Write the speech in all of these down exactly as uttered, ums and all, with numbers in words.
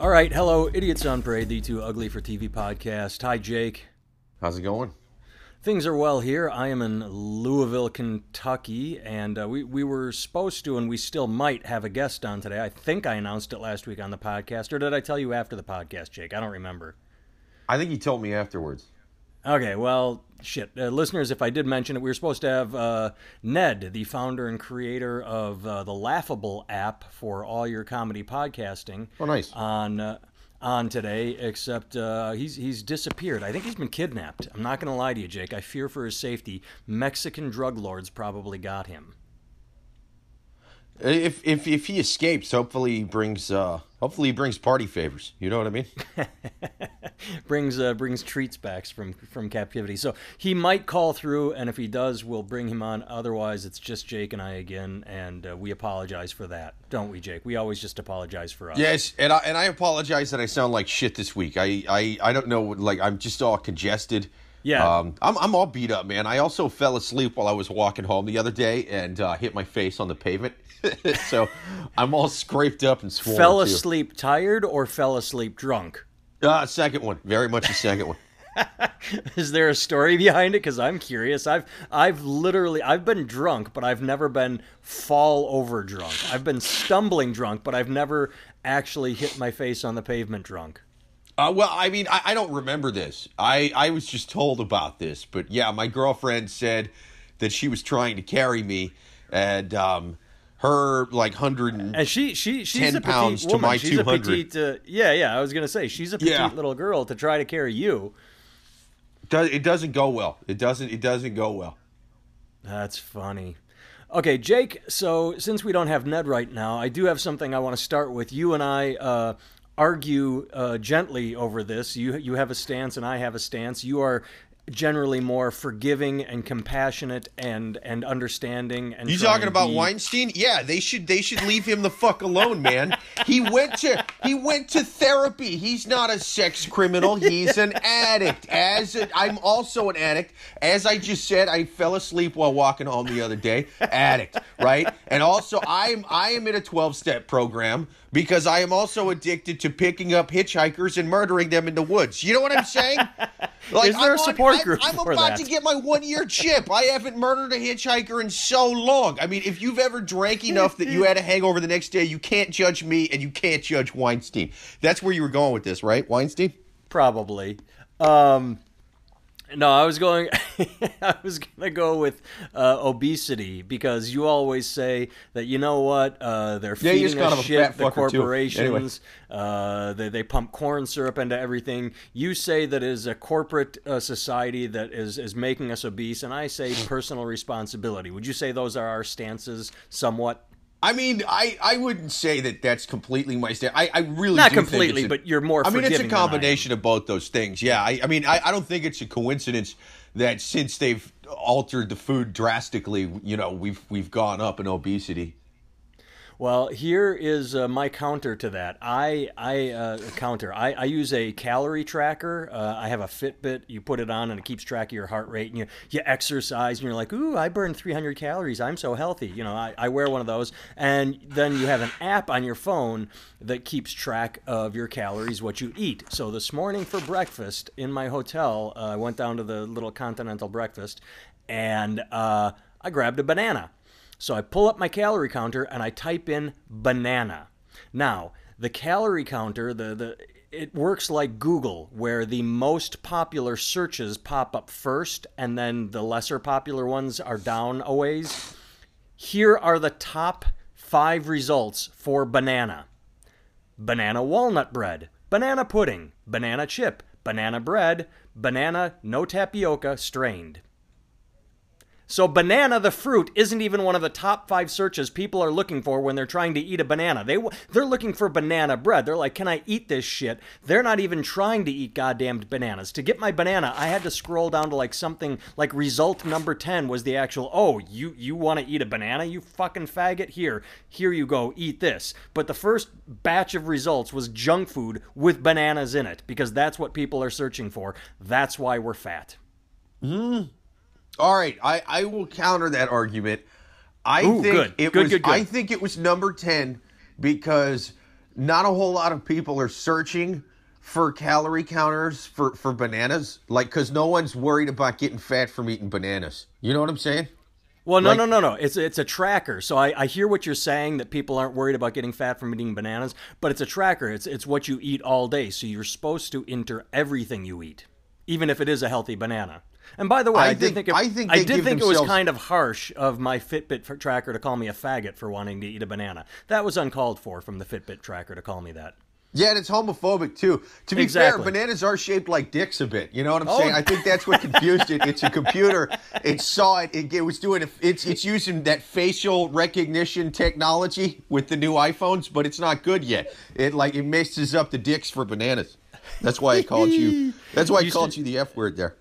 All right, hello, Idiots on Parade, the Too Ugly for T V podcast. Hi, Jake. How's it going? Things are well here. I am in Louisville, Kentucky, and uh, we, we were supposed to, and we still might, have a guest on today. I think I announced it last week on the podcast, or did I tell you after the podcast, Jake? I don't remember. I think you told me afterwards. Okay, well, shit. Uh, listeners, if I did mention it, we were supposed to have uh, Ned, the founder and creator of uh, the Laughable app for all your comedy podcasting. Oh, nice. On uh, on today, except uh, he's he's disappeared. I think he's been kidnapped. I'm not going to lie to you, Jake. I fear for his safety. Mexican drug lords probably got him. If if if he escapes, hopefully he brings uh, hopefully he brings party favors. You know what I mean? brings uh, brings treats back from from captivity. So he might call through, and if he does, we'll bring him on. Otherwise, it's just Jake and I again, and uh, we apologize for that, don't we, Jake? We always just apologize for us. Yes, and I and I apologize that I sound like shit this week. I I, I don't know, like I'm just all congested. Yeah, um, I'm I'm all beat up, man. I also fell asleep while I was walking home the other day and uh, hit my face on the pavement, so I'm all scraped up and swollen. Fell asleep too. Tired or fell asleep drunk? Uh, second one, very much the second one. Is there a story behind it? Because I'm curious. I've I've literally I've been drunk, but I've never been fall over drunk. I've been stumbling drunk, but I've never actually hit my face on the pavement drunk. Uh, well, I mean, I, I don't remember this. I, I was just told about this. But, yeah, my girlfriend said that she was trying to carry me. And um, her, like, one hundred ten and she, she, she's a pounds to my she's two hundred. A petite, uh, yeah, yeah, I was going to say, she's a petite yeah. little girl to try to carry you. It doesn't go well. It doesn't. It doesn't go well. That's funny. Okay, Jake, so since we don't have Ned right now, I do have something I want to start with. You and I... Uh, argue uh, gently over this. You you have a stance and I have a stance. You are generally more forgiving and compassionate and and understanding. And you talking about be... Weinstein? Yeah, they should they should leave him the fuck alone, man. He went to he went to therapy. He's not a sex criminal. He's an addict. As a, I'm also an addict. As I just said, I fell asleep while walking home the other day. Addict, right? And also, I'm I am in a twelve-step program. Because I am also addicted to picking up hitchhikers and murdering them in the woods. You know what I'm saying? Like, is there I'm a support on, group I'm, I'm for about that? to get my one-year chip. I haven't murdered a hitchhiker in so long. I mean, if you've ever drank enough that you had a hangover the next day, you can't judge me and you can't judge Weinstein. That's where you were going with this, right, Weinstein? Probably. Um... No, I was going. I was gonna go with uh, obesity because you always say that. You know what? Uh, they're yeah, feeding us kind shit. Of the corporations. Anyway. Uh, they they pump corn syrup into everything. You say that is a corporate uh, society that is is making us obese, and I say personal responsibility. Would you say those are our stances somewhat? I mean, I, I wouldn't say that that's completely my stance. I, I really Not do completely, think it's a, but you're more forgiving. I mean, it's a combination of both those things. Yeah, I, I mean, I, I don't think it's a coincidence that since they've altered the food drastically, you know, we've we've gone up in obesity. Well, here is uh, my counter to that. I I uh, counter. I, I use a calorie tracker. Uh, I have a Fitbit. You put it on, and it keeps track of your heart rate. And you you exercise, and you're like, ooh, I burned three hundred calories. I'm so healthy. You know, I, I wear one of those. And then you have an app on your phone that keeps track of your calories, what you eat. So this morning for breakfast in my hotel, uh, I went down to the little continental breakfast, and uh, I grabbed a banana. So I pull up my calorie counter and I type in banana. Now, the calorie counter, the, the it works like Google, where the most popular searches pop up first and then the lesser popular ones are down a ways. Here are the top five results for banana. Banana walnut bread, banana pudding, banana chip, banana bread, banana no tapioca strained. So banana, the fruit, isn't even one of the top five searches people are looking for when they're trying to eat a banana. They, they're looking for banana bread. They're like, can I eat this shit? They're not even trying to eat goddamned bananas. To get my banana, I had to scroll down to like something like result number ten was the actual, oh, you, you want to eat a banana? You fucking faggot? Here, here you go, eat this. But the first batch of results was junk food with bananas in it because that's what people are searching for. That's why we're fat. Mm. All right, I, I will counter that argument. I Ooh, think good. it good, was good, good. I think it was number ten because not a whole lot of people are searching for calorie counters for, for bananas. Like, because no one's worried about getting fat from eating bananas. You know what I'm saying? Well, no, like, no, no, no. It's it's a tracker. So I, I hear what you're saying, that people aren't worried about getting fat from eating bananas, but it's a tracker. It's it's what you eat all day. So you're supposed to enter everything you eat, even if it is a healthy banana. And by the way, I, I think, did think it, I, think I did think it was kind of harsh of my Fitbit tracker to call me a faggot for wanting to eat a banana. That was uncalled for from the Fitbit tracker to call me that. Yeah, and it's homophobic, too. To be exactly. fair, bananas are shaped like dicks a bit. You know what I'm oh. saying? I think that's what confused it. It's a computer. It saw it. It, it was doing a, it's, it's using that facial recognition technology with the new iPhones, but it's not good yet. It like it messes up the dicks for bananas. That's why I called you. That's why I called you the F word there.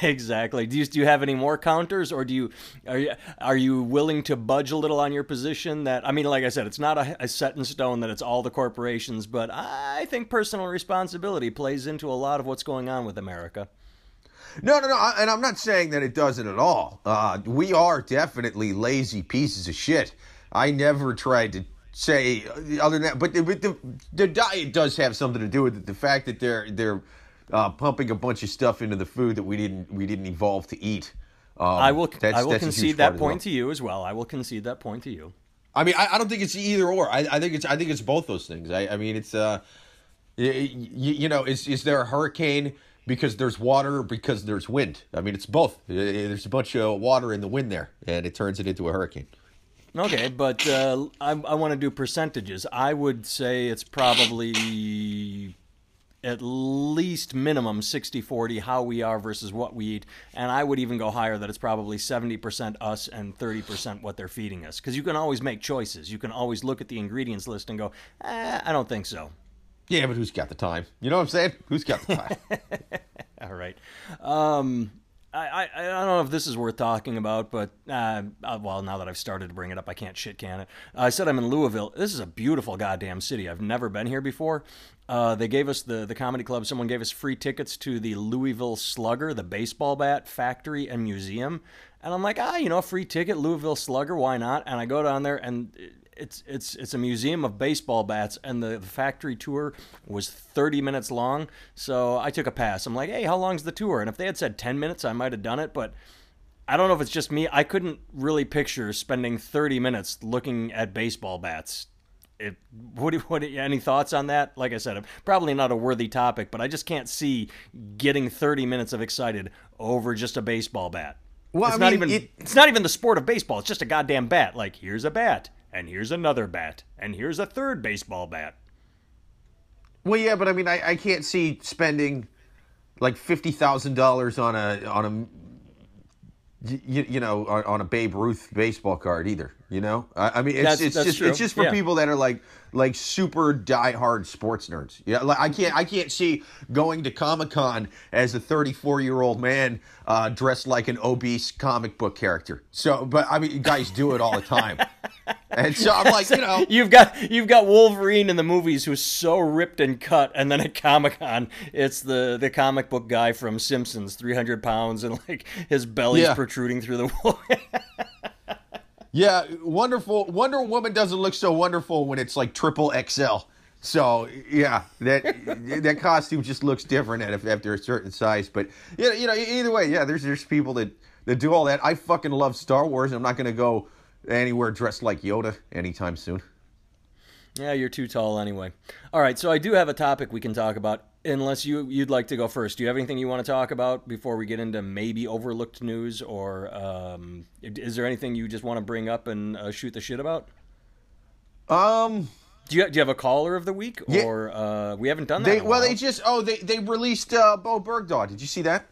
Exactly. Do you, do you have any more counters, or do you are you are you willing to budge a little on your position? That I mean, like I said, it's not a, a set in stone that it's all the corporations, but I think personal responsibility plays into a lot of what's going on with America. No, no, no, I, and I'm not saying that it doesn't at all. Uh, we are definitely lazy pieces of shit. I never tried to say other than that, but the, the, the diet does have something to do with it. The fact that they're they're Uh, pumping a bunch of stuff into the food that we didn't we didn't evolve to eat. Um, I will that's, I will that's concede that point well. to you as well. I will concede that point to you. I mean, I, I don't think it's either or. I, I think it's I think it's both those things. I, I mean, it's uh, you, you know, is is there a hurricane because there's water or because there's wind? I mean, it's both. There's a bunch of water in the wind there, and it turns it into a hurricane. Okay, but uh, I, I want to do percentages. I would say it's probably at least minimum sixty forty, how we are versus what we eat. And I would even go higher, that it's probably seventy percent us and thirty percent what they're feeding us. Because you can always make choices. You can always look at the ingredients list and go, eh, I don't think so. Yeah, but who's got the time? You know what I'm saying? Who's got the time? All right. Um, I, I, I don't know if this is worth talking about, but, uh, well, now that I've started to bring it up, I can't shit can it. I said I'm in Louisville. This is a beautiful goddamn city. I've never been here before. Uh, they gave us the, the comedy club. Someone gave us free tickets to the Louisville Slugger, the baseball bat factory and museum. And I'm like, ah, you know, free ticket, Louisville Slugger, why not? And I go down there, and it's it's it's a museum of baseball bats. And the, the factory tour was thirty minutes long. So I took a pass. I'm like, hey, how long's the tour? And if they had said ten minutes, I might have done it. But I don't know if it's just me. I couldn't really picture spending thirty minutes looking at baseball bats. It, what, what, any thoughts on that? Like I said, probably not a worthy topic, but I just can't see getting thirty minutes of excited over just a baseball bat. Well, it's I not mean, even it, it's not even the sport of baseball. It's just a goddamn bat. Like, here's a bat, and here's another bat, and here's a third baseball bat. Well, yeah, but I mean, I, I can't see spending like fifty thousand dollars on a on a. You, you know, on, on a Babe Ruth baseball card either, you know? I, I mean, it's that's, it's that's just true. It's just for yeah. people that are like like super diehard sports nerds. Yeah, like I can't I can't see going to Comic-Con as a thirty-four-year-old man uh, dressed like an obese comic book character. So, but I mean, guys do it all the time. And so I'm like, you know, you've got you've got Wolverine in the movies who's so ripped and cut, and then at Comic-Con, it's the, the comic book guy from Simpsons, three hundred pounds, and like his belly's yeah. protruding through the wall. Yeah, wonderful. Wonder Woman doesn't look so wonderful when it's like triple X L. So yeah, that that costume just looks different after a certain size. But you know, you know, either way, yeah, there's there's people that, that do all that. I fucking love Star Wars. And I'm not gonna go anywhere dressed like Yoda anytime soon. Yeah, you're too tall anyway. All right, so I do have a topic we can talk about, unless you, you'd like to go first. Do you have anything you want to talk about before we get into maybe overlooked news, or um, is there anything you just want to bring up and uh, shoot the shit about? Um, do you do you have a caller of the week, or yeah, uh, we haven't done that? They, in a well, while. they just oh they they released uh, Bowe Bergdahl. Did you see that?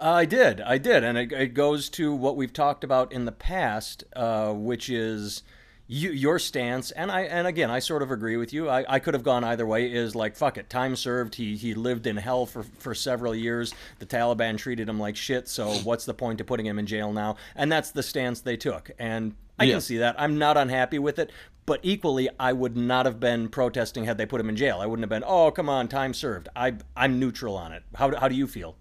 Uh, I did, I did, and it, it goes to what we've talked about in the past, uh, which is you, your stance, and I, and again, I sort of agree with you. I, I could have gone either way. Is like, fuck it, time served. He he lived in hell for, for several years. The Taliban treated him like shit, so what's the point of putting him in jail now? And that's the stance they took, and I yeah. can see that. I'm not unhappy with it, but equally, I would not have been protesting had they put him in jail. I wouldn't have been, oh, come on, time served. I, I'm neutral on it. How, how do you feel?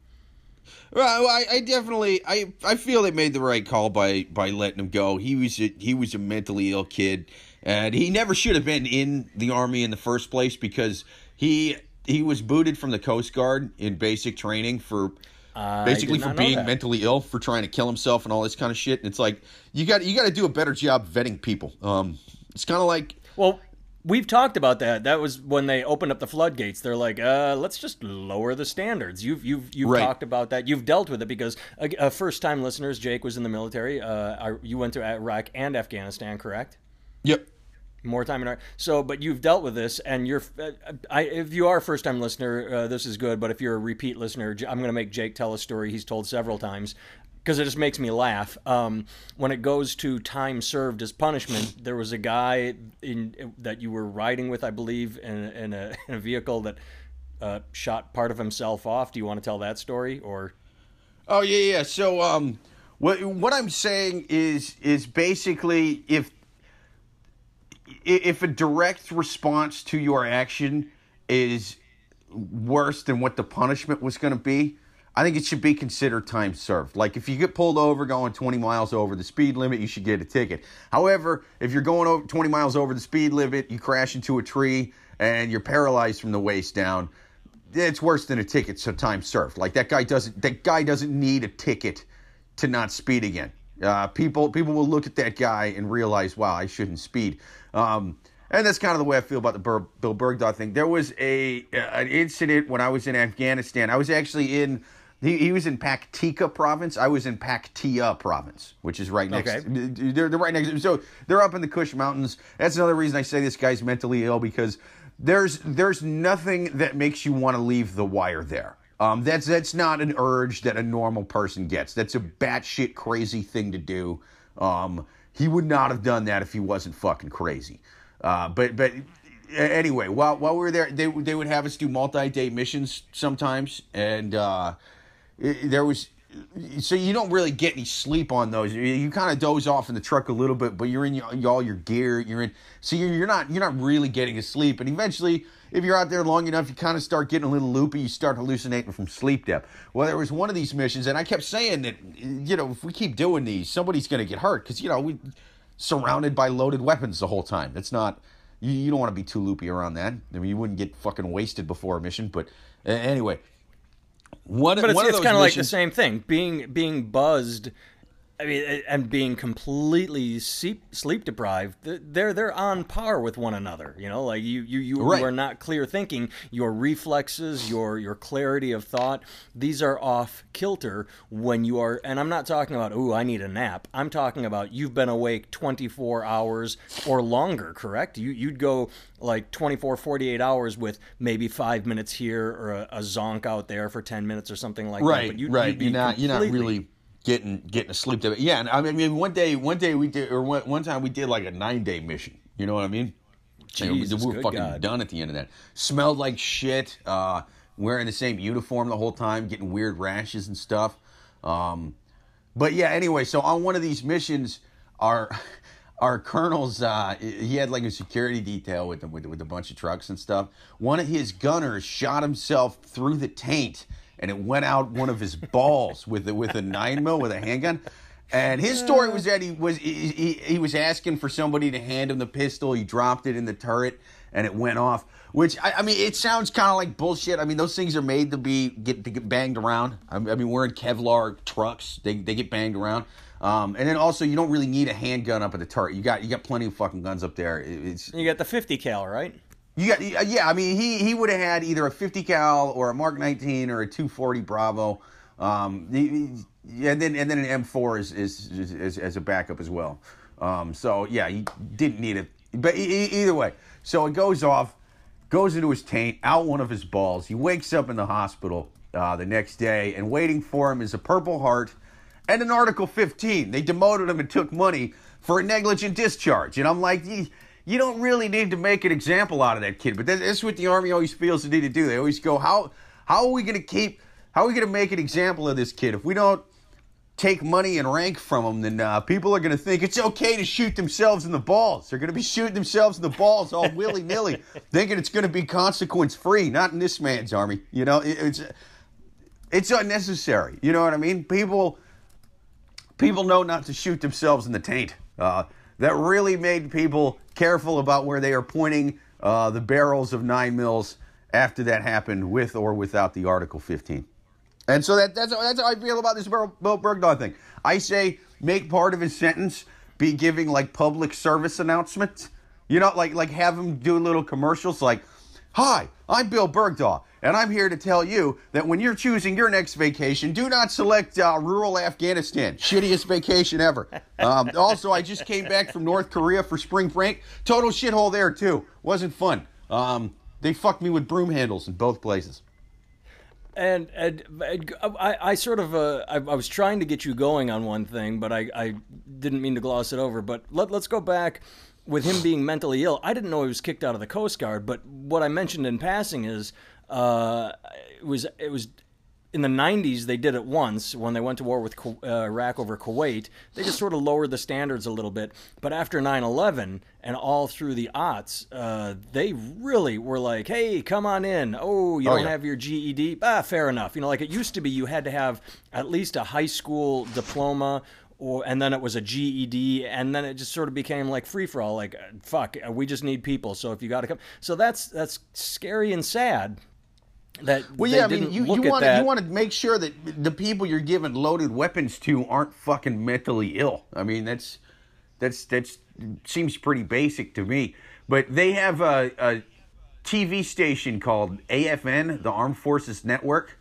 Well, I, I definitely, I, I feel they made the right call by, by letting him go. He was a, he was a mentally ill kid, and he never should have been in the Army in the first place, because he he was booted from the Coast Guard in basic training for uh, basically for being that. mentally ill, for trying to kill himself and all this kind of shit. And it's like, you got you got to do a better job vetting people. Um, it's kind of like well. We've talked about that. That was when they opened up the floodgates. They're like, uh, let's just lower the standards. You've you've you've right. talked about that. You've dealt with it, because uh, first-time listeners, Jake was in the military. Uh, you went to Iraq and Afghanistan, correct? Yep. More time in Iraq. So, but you've dealt with this, and you're. I, if you are a first-time listener, uh, this is good. But if you're a repeat listener, I'm going to make Jake tell a story he's told several times, because it just makes me laugh. Um, when it goes to time served as punishment, there was a guy in, that you were riding with, I believe, in, in, a, in a vehicle that uh, shot part of himself off. Do you want to tell that story? Or? Oh, yeah, yeah. So um, what, what I'm saying is is basically if if a direct response to your action is worse than what the punishment was going to be, I think it should be considered time served. Like, if you get pulled over going twenty miles over the speed limit, you should get a ticket. However, if you're going over twenty miles over the speed limit, you crash into a tree, and you're paralyzed from the waist down, it's worse than a ticket, so time served. Like, that guy doesn't that guy doesn't need a ticket to not speed again. Uh, people people will look at that guy and realize, wow, I shouldn't speed. Um, and that's kind of the way I feel about the Bur- Bill Bergdahl thing. There was a an incident when I was in Afghanistan. I was actually in... He, he was in Paktika province. I was in Paktia province, which is right next. Okay. They're, they're right next. So they're up in the Kush Mountains. That's another reason I say this guy's mentally ill, because there's there's nothing that makes you want to leave the wire there. Um, that's that's not an urge that a normal person gets. That's a batshit crazy thing to do. Um, he would not have done that if he wasn't fucking crazy. Uh, but but. Anyway, while while we were there, they they would have us do multi-day missions sometimes, and. Uh, There was, so you don't really get any sleep on those. You kind of doze off in the truck a little bit, but you're in your, all your gear. You're in, so you're, you're not you're not really getting to sleep. And eventually, if you're out there long enough, you kind of start getting a little loopy. You start hallucinating from sleep debt. Well, there was one of these missions, and I kept saying that, you know, if we keep doing these, somebody's going to get hurt, because you know we surrounded by loaded weapons the whole time. It's not you, you don't want to be too loopy around that. I mean, you wouldn't get fucking wasted before a mission, but uh, anyway. One, but it's, it's kind of like the same thing, being being buzzed, I mean, and being completely sleep, sleep deprived. They're they're on par with one another, you know. Like you you you, right. you are not clear thinking. Your reflexes, your your clarity of thought, these are off kilter when you are. And I'm not talking about ooh, I need a nap. I'm talking about you've been awake twenty-four hours or longer. Correct? You you'd go like twenty-four, forty-eight hours with maybe five minutes here or a, a zonk out there for ten minutes or something like right, that. But you'd, right, right. You're not you're not really. Getting getting a sleep debt. Yeah, and I mean one day one day we did or one, one time we did like a nine day mission. You know what I mean? Jesus, we were fucking God. Done at the end of that. Smelled like shit. Uh, wearing the same uniform the whole time, getting weird rashes and stuff. Um, but yeah, anyway, so on one of these missions, our our colonel's uh, he had like a security detail with him with with a bunch of trucks and stuff. One of his gunners shot himself through the taint. And it went out one of his balls with a, with a nine mil, with a handgun. And his story was that he was he, he, he was asking for somebody to hand him the pistol. He dropped it in the turret, and it went off. Which I, I mean, it sounds kind of like bullshit. I mean, those things are made to be get, to get banged around. I, I mean, we're in Kevlar trucks; they they get banged around. Um, and then also, you don't really need a handgun up at the turret. You got you got plenty of fucking guns up there. It, it's you got the fifty cal, right? You got, yeah, I mean, he, he would have had either a fifty cal or a Mark nineteen or a two forty Bravo, um, and then and then an M four is is, is, is as a backup as well. Um, so yeah, he didn't need it, but he, either way, so it goes off, goes into his taint, out one of his balls. He wakes up in the hospital uh, the next day, and waiting for him is a Purple Heart and an Article fifteen. They demoted him and took money for a negligent discharge, and I'm like. He, You don't really need to make an example out of that kid, but that's what the Army always feels the need to do. They always go, how how are we going to keep, how are we going to make an example of this kid? If we don't take money and rank from him, then uh, people are going to think it's okay to shoot themselves in the balls. They're going to be shooting themselves in the balls all willy-nilly, thinking it's going to be consequence-free. Not in this man's Army. You know, it, it's It's unnecessary. You know what I mean? People, people know not to shoot themselves in the taint. Uh, that really made people careful about where they are pointing uh, the barrels of nine mils after that happened, with or without the Article fifteen. And so that, that's, that's how I feel about this Bowe Bergdahl thing. I say make part of his sentence be giving, like, public service announcements. You know, like, like have him do little commercials like, "Hi, I'm Bill Bergdahl, and I'm here to tell you that when you're choosing your next vacation, do not select uh, rural Afghanistan. Shittiest vacation ever. Um, also, I just came back from North Korea for spring break. Total shithole there, too. Wasn't fun. Um, they fucked me with broom handles in both places." And, and, and I, I sort of, uh, I, I was trying to get you going on one thing, but I, I didn't mean to gloss it over. But let, let's go back with him being mentally ill. I didn't know he was kicked out of the Coast Guard, but what I mentioned in passing is, uh, it was, it was in the nineties, they did it once when they went to war with Ku- uh, Iraq over Kuwait. They just sort of lowered the standards a little bit. But after nine eleven and all through the aughts, uh, they really were like, "Hey, come on in. Oh, you oh, don't yeah. have your G E D? Ah, fair enough." You know, like it used to be you had to have at least a high school diploma, or and then it was a G E D, and then it just sort of became like free for all. Like, fuck, we just need people. So if you got to come, so that's that's scary and sad. That well, yeah, I mean, you, you want to you want to make sure that the people you're giving loaded weapons to aren't fucking mentally ill. I mean, that's that's that's seems pretty basic to me. But they have a, a T V station called A F N, the Armed Forces Network,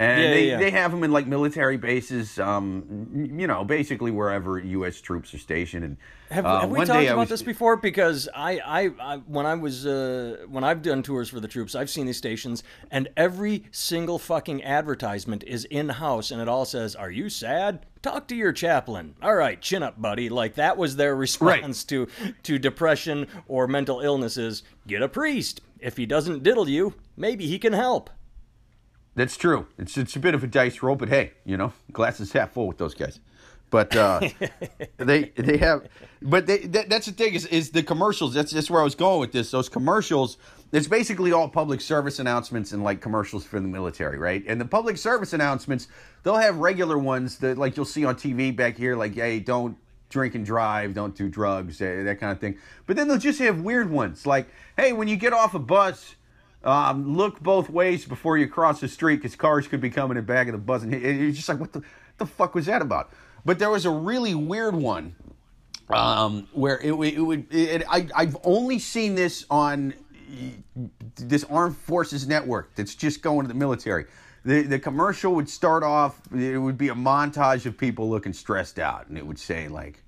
and yeah, they yeah. they have them in like military bases, um, you know, basically wherever U S troops are stationed. And have, uh, have we talked about was, this before? Because I, I, I when I was uh, when I've done tours for the troops, I've seen these stations, and every single fucking advertisement is in house, and it all says, "Are you sad? Talk to your chaplain. All right, chin up, buddy." Like that was their response right. to to depression or mental illnesses. Get a priest. If he doesn't diddle you, maybe he can help. That's true. It's it's a bit of a dice roll, but hey, you know, glass is half full with those guys. But uh, they they have, but they, that, that's the thing is is the commercials. That's that's where I was going with this. Those commercials. It's basically all public service announcements and like commercials for the military, right? And the public service announcements, they'll have regular ones that like you'll see on T V back here, like, "Hey, don't drink and drive, don't do drugs," that kind of thing. But then they'll just have weird ones like, "Hey, when you get off a bus, Um, look both ways before you cross the street because cars could be coming in back of the bus." And it's just like, what the, what the fuck was that about? But there was a really weird one um, where it, it would. It, I, I've only seen this on this Armed Forces Network that's just going to the military. The, the commercial would start off. It would be a montage of people looking stressed out, and it would say like,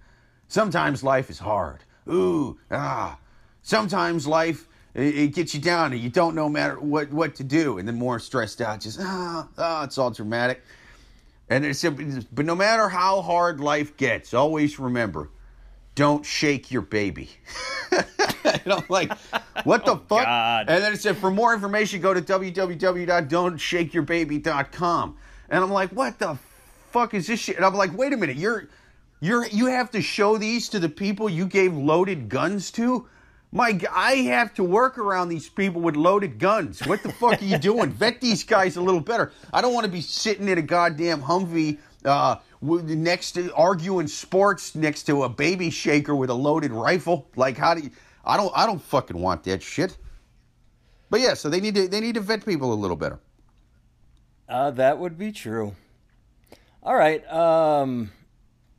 "Sometimes life is hard. Ooh, ah. Sometimes life." It gets you down, and you don't know matter what, what to do. And then more stressed out, just, ah, ah, it's all dramatic. And it's, but no matter how hard life gets, always remember, don't shake your baby. And I'm like, what the oh, fuck? God. And then it said, for more information, go to w w w dot don't shake your baby dot com. And I'm like, what the fuck is this shit? And I'm like, wait a minute, you're, you're, you have to show these to the people you gave loaded guns to? My, I have to work around these people with loaded guns. What the fuck are you doing? Vet these guys a little better. I don't want to be sitting in a goddamn Humvee uh, next to arguing sports next to a baby shaker with a loaded rifle. Like, how do you? I don't. I don't fucking want that shit. But yeah, so they need to. They need to vet people a little better. Uh, that would be true. All right. Um,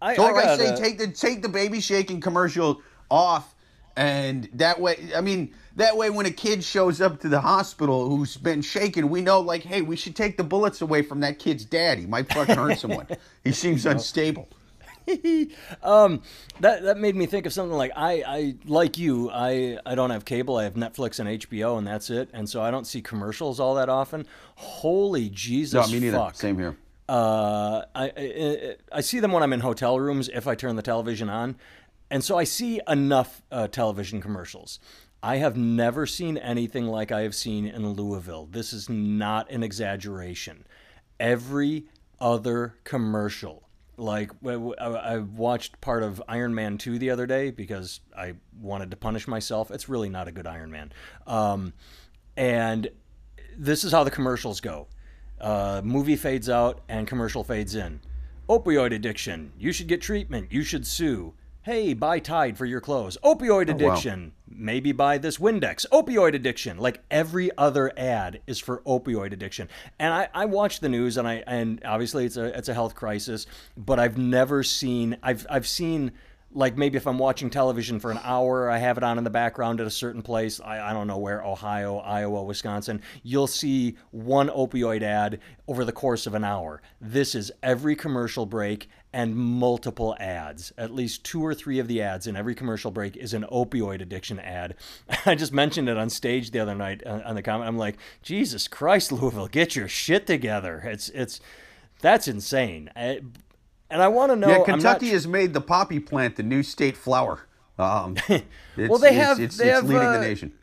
I, so like I, gotta... I say, take the take the baby shaking commercial off. And that way, I mean, that way when a kid shows up to the hospital who's been shaken, we know, like, hey, we should take the bullets away from that kid's dad. He might fucking hurt someone. He seems unstable. um, that that made me think of something like, I, I like you, I, I don't have cable. I have Netflix and H B O, and that's it. And so I don't see commercials all that often. Holy Jesus, no, me neither. Fuck. Same here. Uh, I, I I see them when I'm in hotel rooms if I turn the television on. And so I see enough uh, television commercials. I have never seen anything like I have seen in Louisville. This is not an exaggeration. Every other commercial. Like, I watched part of Iron Man two the other day because I wanted to punish myself. It's really not a good Iron Man. Um, and this is how the commercials go. Uh, movie fades out and commercial fades in. Opioid addiction. You should get treatment. You should sue. Hey, buy Tide for your clothes. Opioid addiction. Oh, wow. Maybe buy this Windex. Opioid addiction. Like every other ad is for opioid addiction. And I, I watch the news, and I and obviously it's a it's a health crisis. But I've never seen. I've I've seen. Like maybe if I'm watching television for an hour, I have it on in the background at a certain place, I, I don't know where, Ohio, Iowa, Wisconsin, you'll see one opioid ad over the course of an hour. This is every commercial break and multiple ads. At least two or three of the ads in every commercial break is an opioid addiction ad. I just mentioned it on stage the other night on the comment. I'm like, Jesus Christ, Louisville, get your shit together. It's, it's, that's insane. I, And I want to know. Yeah, Kentucky not... has made the poppy plant the new state flower. Um, it's, well, they have. It's, it's, they it's have, leading uh, the nation.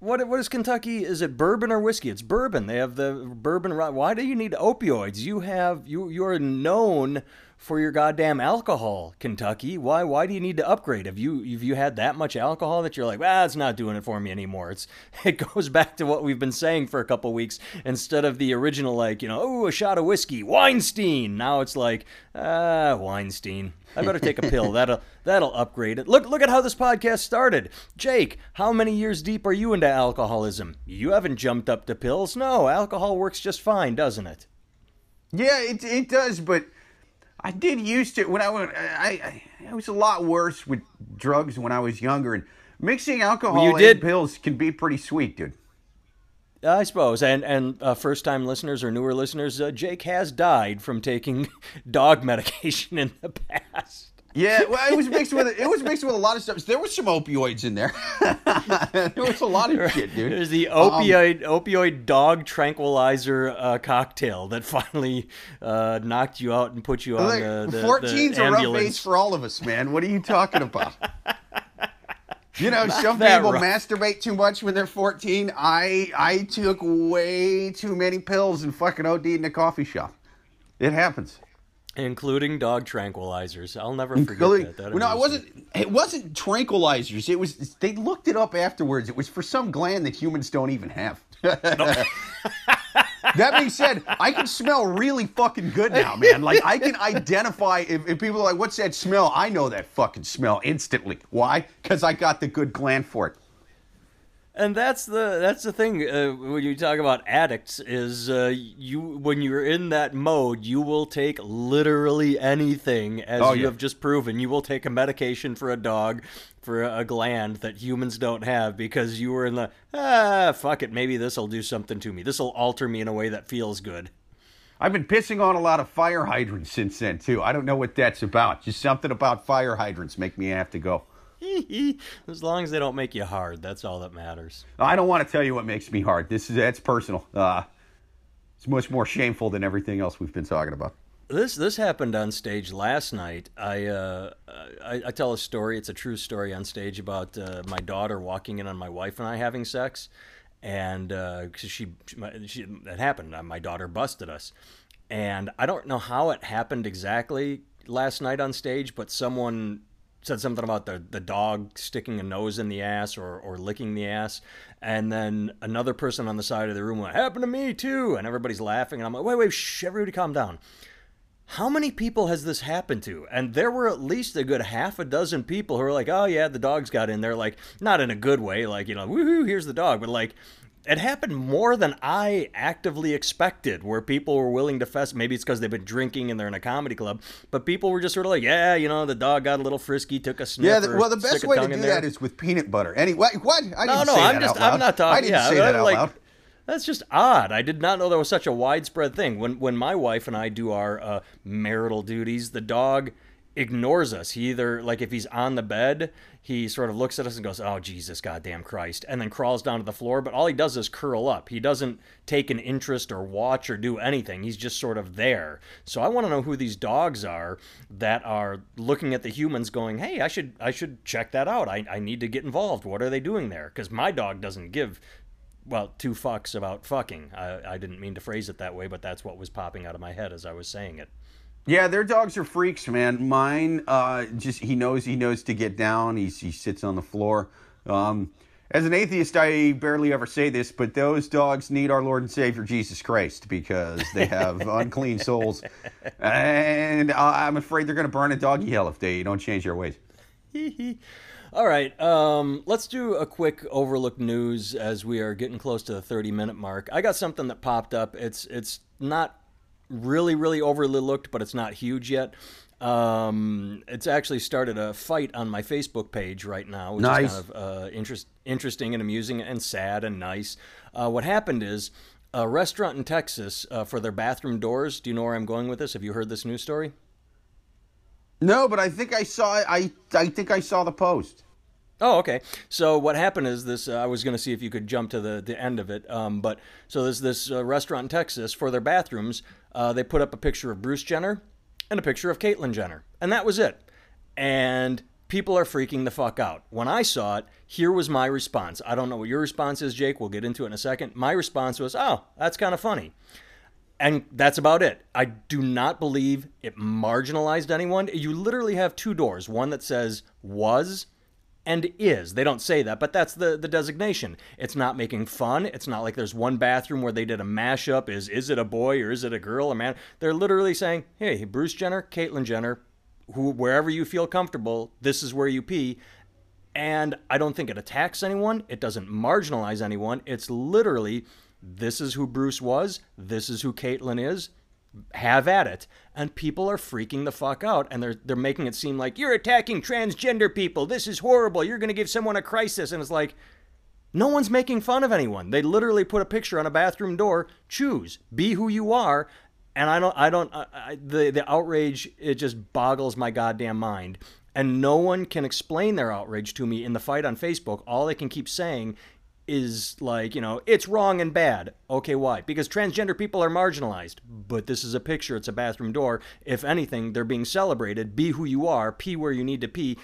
What What is Kentucky? Is it bourbon or whiskey? It's bourbon. They have the bourbon. Why do you need opioids? You have you. You're known for your goddamn alcohol, Kentucky. Why Why do you need to upgrade? Have you Have you had that much alcohol that you're like, well, it's not doing it for me anymore? It's it goes back to what we've been saying for a couple of weeks. Instead of the original, like, you know, oh, a shot of whiskey, Weinstein. Now it's like, ah, Weinstein. I better take a pill. That'll that'll upgrade it. Look look at how this podcast started. Jake, how many years deep are you into alcoholism? You haven't jumped up to pills. No, alcohol works just fine, doesn't it? Yeah, it it does, but I did used to when I went. I, I I was a lot worse with drugs when I was younger, and mixing alcohol well, and pills can be pretty sweet, dude. I suppose, and and uh, first-time listeners or newer listeners, uh, Jake has died from taking dog medication in the past. Yeah, well, it was mixed with it was mixed with a lot of stuff. There was some opioids in there. There was a lot of shit, dude. There's the opioid um, opioid dog tranquilizer uh, cocktail that finally uh, knocked you out and put you on like, the, the fourteen's the a rough age for all of us, man. What are you talking about? You know, Not some people rough. masturbate too much when they're fourteen. I I took way too many pills and fucking OD'd in a coffee shop. It happens. Including dog tranquilizers. I'll never forget Including, that. that well, no, it wasn't, it wasn't tranquilizers. It was. They looked it up afterwards. It was for some gland that humans don't even have. That being said, I can smell really fucking good now, man. Like, I can identify, if, if people are like, what's that smell? I know that fucking smell instantly. Why? Because I got the good gland for it. And that's the that's the thing uh, when you talk about addicts is uh, you when you're in that mode, you will take literally anything, as oh, you yeah. have just proven. You will take a medication for a dog, for a gland that humans don't have, because you were in the, ah, fuck it, maybe this will do something to me. This will alter me in a way that feels good. I've been pissing on a lot of fire hydrants since then, too. I don't know what that's about. Just something about fire hydrants make me have to go. As long as they don't make you hard, that's all that matters. I don't want to tell you what makes me hard. This is that's personal. Uh, it's much more shameful than everything else we've been talking about. This this happened on stage last night. I uh, I, I tell a story. It's a true story on stage about uh, my daughter walking in on my wife and I having sex, and uh, she she that happened. My daughter busted us, and I don't know how it happened exactly last night on stage, but someone said something about the, the dog sticking a nose in the ass or, or licking the ass. And then another person on the side of the room went, happened to me too. And everybody's laughing. And I'm like, wait, wait, shh, everybody calm down. How many people has this happened to? And there were at least a good half a dozen people who were like, oh yeah, the dog's got in there. Like, not in a good way. Like, you know, woohoo, here's the dog. But like, it happened more than I actively expected, where people were willing to fess. Maybe it's because they've been drinking and they're in a comedy club, but people were just sort of like, yeah, you know, the dog got a little frisky, took a sniff. Yeah, the, well, the best way to do that is with peanut butter. Anyway, what? I didn't no, no, say I'm that just, out loud. I'm not talking. I didn't yeah, say that out like, loud. That's just odd. I did not know there was such a widespread thing. When when my wife and I do our uh, marital duties, the dog ignores us. He either, like, if he's on the bed, he sort of looks at us and goes, oh, Jesus, goddamn Christ, and then crawls down to the floor. But all he does is curl up. He doesn't take an interest or watch or do anything. He's just sort of there. So I want to know who these dogs are that are looking at the humans going, hey, I should I should check that out. I, I need to get involved. What are they doing there? Because my dog doesn't give, well, two fucks about fucking. I, I didn't mean to phrase it that way, but that's what was popping out of my head as I was saying it. Yeah, their dogs are freaks, man. Mine, uh, just he knows he knows to get down. He's, he sits on the floor. Um, As an atheist, I barely ever say this, but those dogs need our Lord and Savior Jesus Christ because they have unclean souls. And I'm afraid they're going to burn in doggy hell if they don't change their ways. All right, um, let's do a quick overlook news as we are getting close to the thirty-minute mark. I got something that popped up. It's it's not really, really overlooked, but it's not huge yet. Um, it's actually started a fight on my Facebook page right now, which nice. is kind of uh, interest, interesting and amusing and sad and nice. Uh, what happened is a restaurant in Texas uh, for their bathroom doors. Do you know where I'm going with this? Have you heard this news story? No, but I think I saw I I think I saw the post. Oh, okay. So what happened is this, uh, I was going to see if you could jump to the, the end of it, um, but so there's this uh, restaurant in Texas for their bathrooms. Uh, they put up a picture of Bruce Jenner and a picture of Caitlyn Jenner, and that was it. And people are freaking the fuck out. When I saw it, here was my response. I don't know what your response is, Jake. We'll get into it in a second. My response was, oh, that's kind of funny. And that's about it. I do not believe it marginalized anyone. You literally have two doors, one that says was and is. They don't say that, but that's the, the designation. It's not making fun. It's not like there's one bathroom where they did a mashup. Is is it a boy or is it a girl or man? They're literally saying, hey, Bruce Jenner, Caitlyn Jenner, who, wherever you feel comfortable, this is where you pee. And I don't think it attacks anyone. It doesn't marginalize anyone. It's literally, this is who Bruce was. This is who Caitlyn is. Have at it. And people are freaking the fuck out, and they're they're making it seem like you're attacking transgender people, this is horrible, you're going to give someone a crisis. And it's like, no one's making fun of anyone. They literally put a picture on a bathroom door. Choose, be who you are. And I don't I don't I, I, the the outrage, it just boggles my goddamn mind. And no one can explain their outrage to me in the fight on Facebook. All they can keep saying is like, you know, it's wrong and bad. Okay, why? Because transgender people are marginalized. But this is a picture. It's a bathroom door. If anything, they're being celebrated. Be who you are. Pee where you need to pee.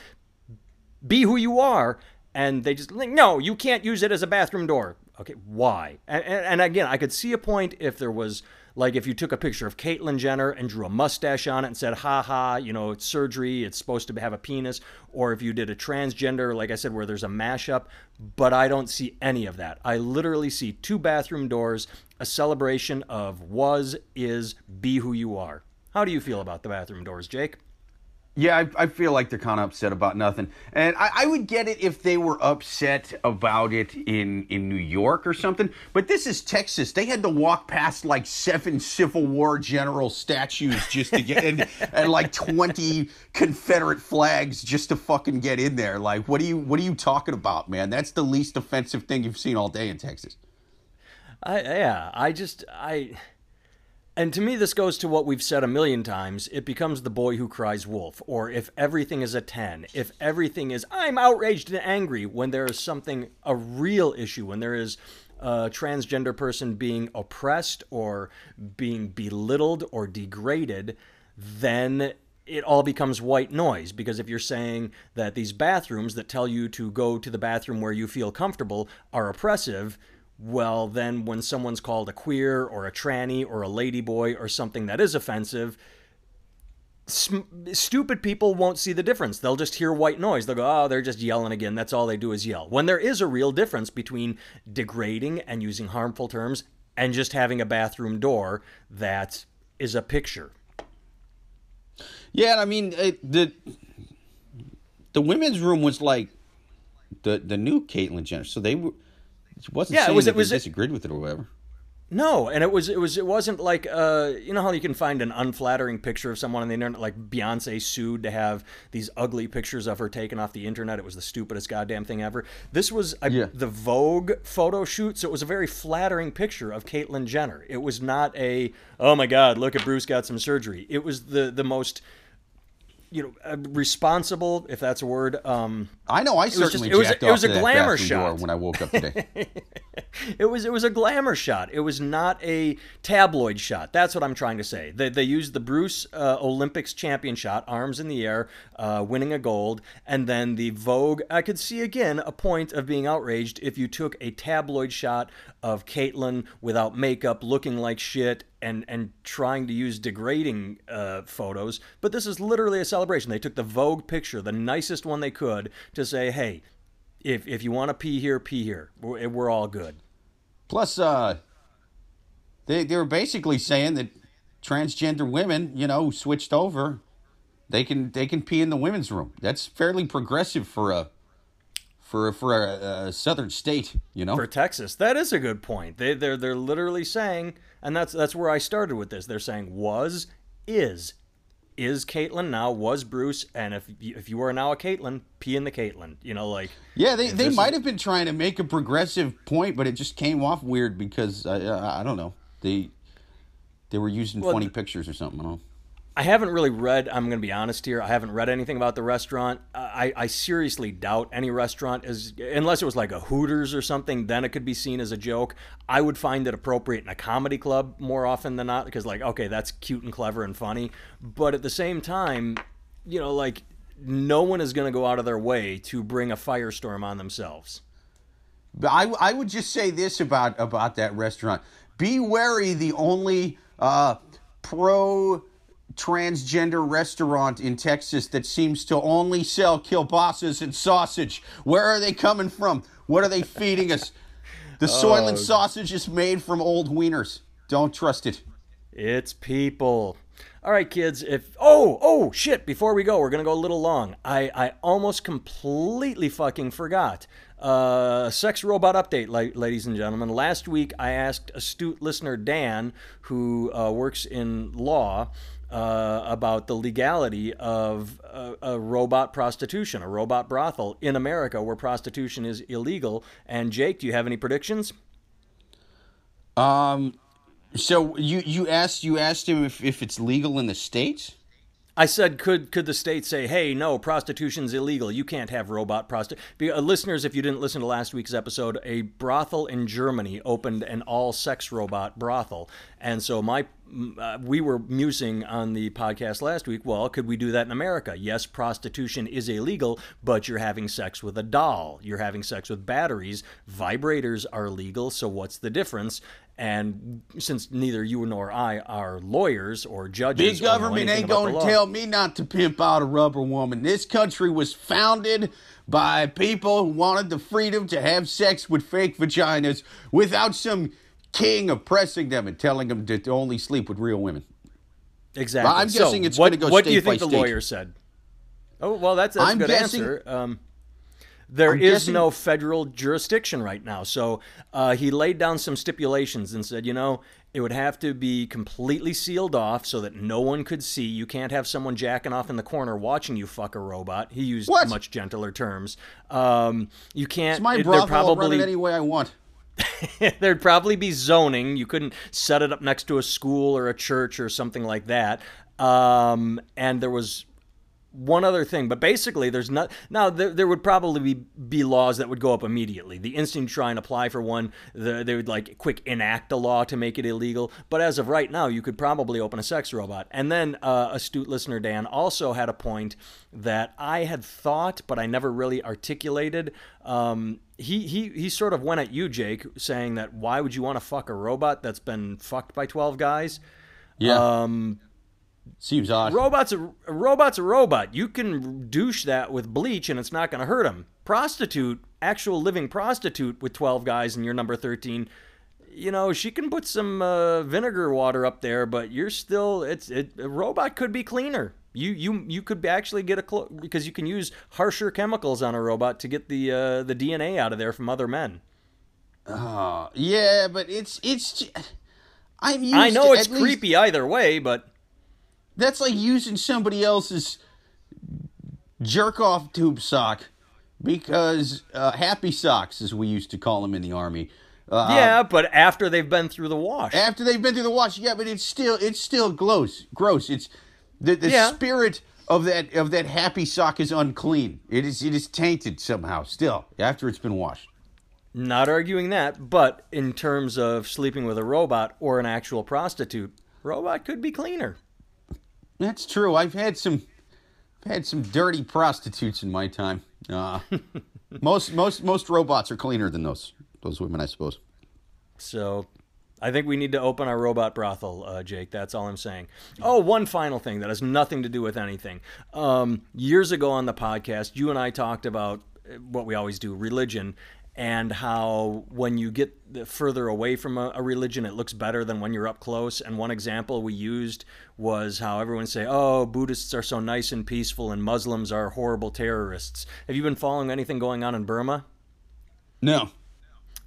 Be who you are. And they just, no, you can't use it as a bathroom door. Okay, why? And, and, and again, I could see a point if there was, like, if you took a picture of Caitlyn Jenner and drew a mustache on it and said, ha ha, you know, it's surgery, it's supposed to have a penis. Or if you did a transgender, like I said, where there's a mashup. But I don't see any of that. I literally see two bathroom doors, a celebration of was, is, be who you are. How do you feel about the bathroom doors, Jake? Yeah, I, I feel like they're kind of upset about nothing. And I, I would get it if they were upset about it in, in New York or something. But this is Texas. They had to walk past like seven Civil War general statues just to get in, and like twenty Confederate flags just to fucking get in there. Like, what are you, what are you talking about, man? That's the least offensive thing you've seen all day in Texas. I, yeah, I just... I. And to me, this goes to what we've said a million times. It becomes the boy who cries wolf, or if everything is a ten, if everything is, I'm outraged and angry, when there is something, a real issue, when there is a transgender person being oppressed or being belittled or degraded, then it all becomes white noise. Because if you're saying that these bathrooms that tell you to go to the bathroom where you feel comfortable are oppressive, well, then when someone's called a queer or a tranny or a ladyboy or something that is offensive, sm- stupid people won't see the difference. They'll just hear white noise. They'll go, oh, they're just yelling again. That's all they do is yell. When there is a real difference between degrading and using harmful terms and just having a bathroom door that is a picture. Yeah, I mean, it, the the women's room was like the, the new Caitlyn Jenner. So they were... It wasn't yeah, saying it was, that it was, they disagreed with it or whatever. No, and it was it was it wasn't like uh, you know how you can find an unflattering picture of someone on the internet, like Beyonce sued to have these ugly pictures of her taken off the internet. It was the stupidest goddamn thing ever. This was a, yeah. the Vogue photo shoot, so it was a very flattering picture of Caitlyn Jenner. It was not a, oh my God, look at Bruce got some surgery. It was the the most, you know, responsible, if that's a word. Um, I know I certainly jacked off to that glamour shot when I woke up today. It was it was a glamour shot. It was not a tabloid shot. That's what I'm trying to say. They they used the Bruce uh, Olympics champion shot, arms in the air, uh, winning a gold, and then the Vogue. I could see again a point of being outraged if you took a tabloid shot of Caitlyn without makeup, looking like shit, and and trying to use degrading uh, photos. But this is literally a celebration. They took the Vogue picture, the nicest one they could, to say, hey, if if you want to pee here, pee here. We're, we're all good. Plus, uh, they they were basically saying that transgender women, you know, switched over, they can they can pee in the women's room. That's fairly progressive for a for for a, a southern state, you know. For Texas, that is a good point. They they're they're literally saying, and that's that's where I started with this. They're saying was is. Is Caitlyn now? Was Bruce? And if you, if you are now a Caitlyn, pee in the Caitlyn. You know, like yeah, they they might is... have been trying to make a progressive point, but it just came off weird because I I don't know they they were using well, funny pictures or something. I don't know. I haven't really read. I'm going to be honest here. I haven't read anything about the restaurant. I I seriously doubt any restaurant is unless it was like a Hooters or something. Then it could be seen as a joke. I would find it appropriate in a comedy club more often than not because like okay, that's cute and clever and funny. But at the same time, you know, like no one is going to go out of their way to bring a firestorm on themselves. I I would just say this about about that restaurant: be wary. The only uh, pro. transgender restaurant in Texas that seems to only sell kielbasas and sausage. Where are they coming from? What are they feeding us? The Soylent oh. sausage is made from old wieners. Don't trust it. It's people. All right, kids. If oh oh shit, before we go, we're gonna go a little long. I I almost completely fucking forgot. Uh, sex robot update, la- ladies and gentlemen. Last week, I asked astute listener Dan, who uh, works in law. Uh, about the legality of uh, a robot prostitution, a robot brothel in America where prostitution is illegal. And Jake, do you have any predictions? Um, so you, you asked you asked him if, if it's legal in the states? I said, could could the state say, hey, no, prostitution's illegal. You can't have robot prostitution. Uh, listeners, if you didn't listen to last week's episode, a brothel in Germany opened an all-sex robot brothel. And so my uh, we were musing on the podcast last week, well, could we do that in America? Yes, prostitution is illegal, but you're having sex with a doll. You're having sex with batteries. Vibrators are legal, so what's the difference? And since neither you nor I are lawyers or judges, big government ain't going to tell me not to pimp out a rubber woman. This country was founded by people who wanted the freedom to have sex with fake vaginas without some king oppressing them and telling them to only sleep with real women. Exactly. I'm guessing so it's going to go state by state. What do you think the lawyer said? Oh, well, that's, that's a good guessing, answer. Um There I'm is guessing... no federal jurisdiction right now. So uh, he laid down some stipulations and said, you know, it would have to be completely sealed off so that no one could see. You can't have someone jacking off in the corner watching you fuck a robot. He used what? much gentler terms. Um, you can't. It's my brothel. I'll run it any way I want. There'd probably be zoning. You couldn't set it up next to a school or a church or something like that. Um, and there was... one other thing, but basically there's not, now there, there would probably be, be laws that would go up immediately. The instant you try and apply for one, the, they would like quick enact a law to make it illegal. But as of right now, you could probably open a sex robot. And then uh, astute listener Dan also had a point that I had thought, but I never really articulated. Um, he, he, he sort of went at you, Jake, saying that why would you want to fuck a robot that's been fucked by twelve guys? Yeah. Um, Seems odd. Robot's a, a robot's a robot. You can douche that with bleach and it's not going to hurt him. Prostitute, actual living prostitute with twelve guys and you're number thirteen, you know, she can put some uh, vinegar water up there, but you're still, it's it, a robot could be cleaner. You you you could actually get a, clo- because you can use harsher chemicals on a robot to get the uh, the D N A out of there from other men. Oh, yeah, but it's, it's, I'm used I know to, it's creepy least... either way, but. That's like using somebody else's jerk-off tube sock because uh, happy socks, as we used to call them in the Army. Uh, yeah, but after they've been through the wash. After they've been through the wash, yeah, but it's still it's still gross. Gross. It's the, the yeah. spirit of that of that happy sock is unclean. It is it is tainted somehow still after it's been washed. Not arguing that, but in terms of sleeping with a robot or an actual prostitute, robot could be cleaner. That's true. I've had some, I've had some dirty prostitutes in my time. Uh, most, most, most robots are cleaner than those, those women, I suppose. So, I think we need to open our robot brothel, uh, Jake. That's all I'm saying. Oh, one final thing that has nothing to do with anything. Um, years ago on the podcast, you and I talked about what we always do, religion, and how when you get further away from a, a religion, it looks better than when you're up close. And one example we used was how everyone say, oh, Buddhists are so nice and peaceful and Muslims are horrible terrorists. Have you been following anything going on in Burma? No.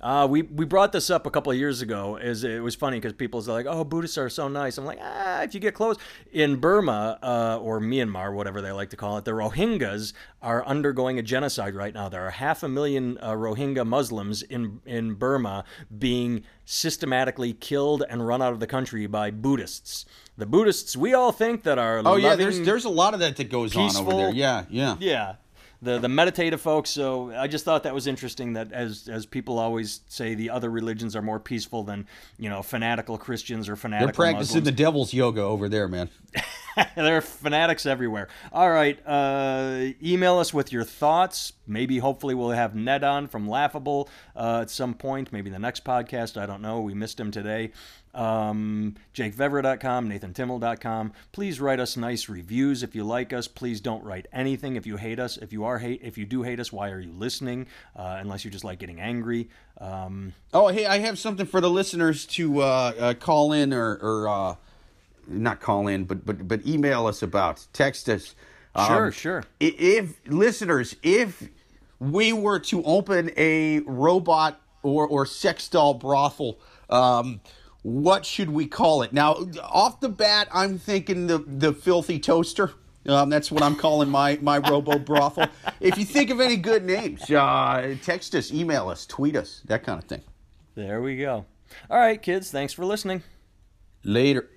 Uh, we, we brought this up a couple of years ago. Is it was funny because people are like, oh, Buddhists are so nice. I'm like, ah, if you get close. In Burma, uh, or Myanmar, whatever they like to call it, the Rohingyas are undergoing a genocide right now. There are half a million uh, Rohingya Muslims in, in Burma being systematically killed and run out of the country by Buddhists. The Buddhists, we all think that are Oh, loving, yeah, there's, there's a lot of that that goes peaceful, on over there. Yeah, yeah. Yeah. The the meditative folks, so I just thought that was interesting that as as people always say, the other religions are more peaceful than, you know, fanatical Christians or fanatical Muslims. They're practicing Muslims. The devil's yoga over there, man. There are fanatics everywhere. All right, uh, email us with your thoughts. Maybe, hopefully, we'll have Ned on from Laughable uh, at some point, maybe the next podcast. I don't know. We missed him today. Um, Jake Vevra dot com, Nathan Timmel dot com. Please write us nice reviews if you like us. Please don't write anything if you hate us. If you are hate, if you do hate us, why are you listening? Uh, unless you just like getting angry. Um, oh, hey, I have something for the listeners to uh, uh, call in or, or uh, not call in, but but but email us about. Text us. Um, sure, sure. If listeners, if we were to open a robot or or sex doll brothel, um, what should we call it? Now, off the bat, I'm thinking the the filthy toaster. Um, that's what I'm calling my my robo brothel. If you think of any good names, uh, text us, email us, tweet us, that kind of thing. There we go. All right, kids. Thanks for listening. Later.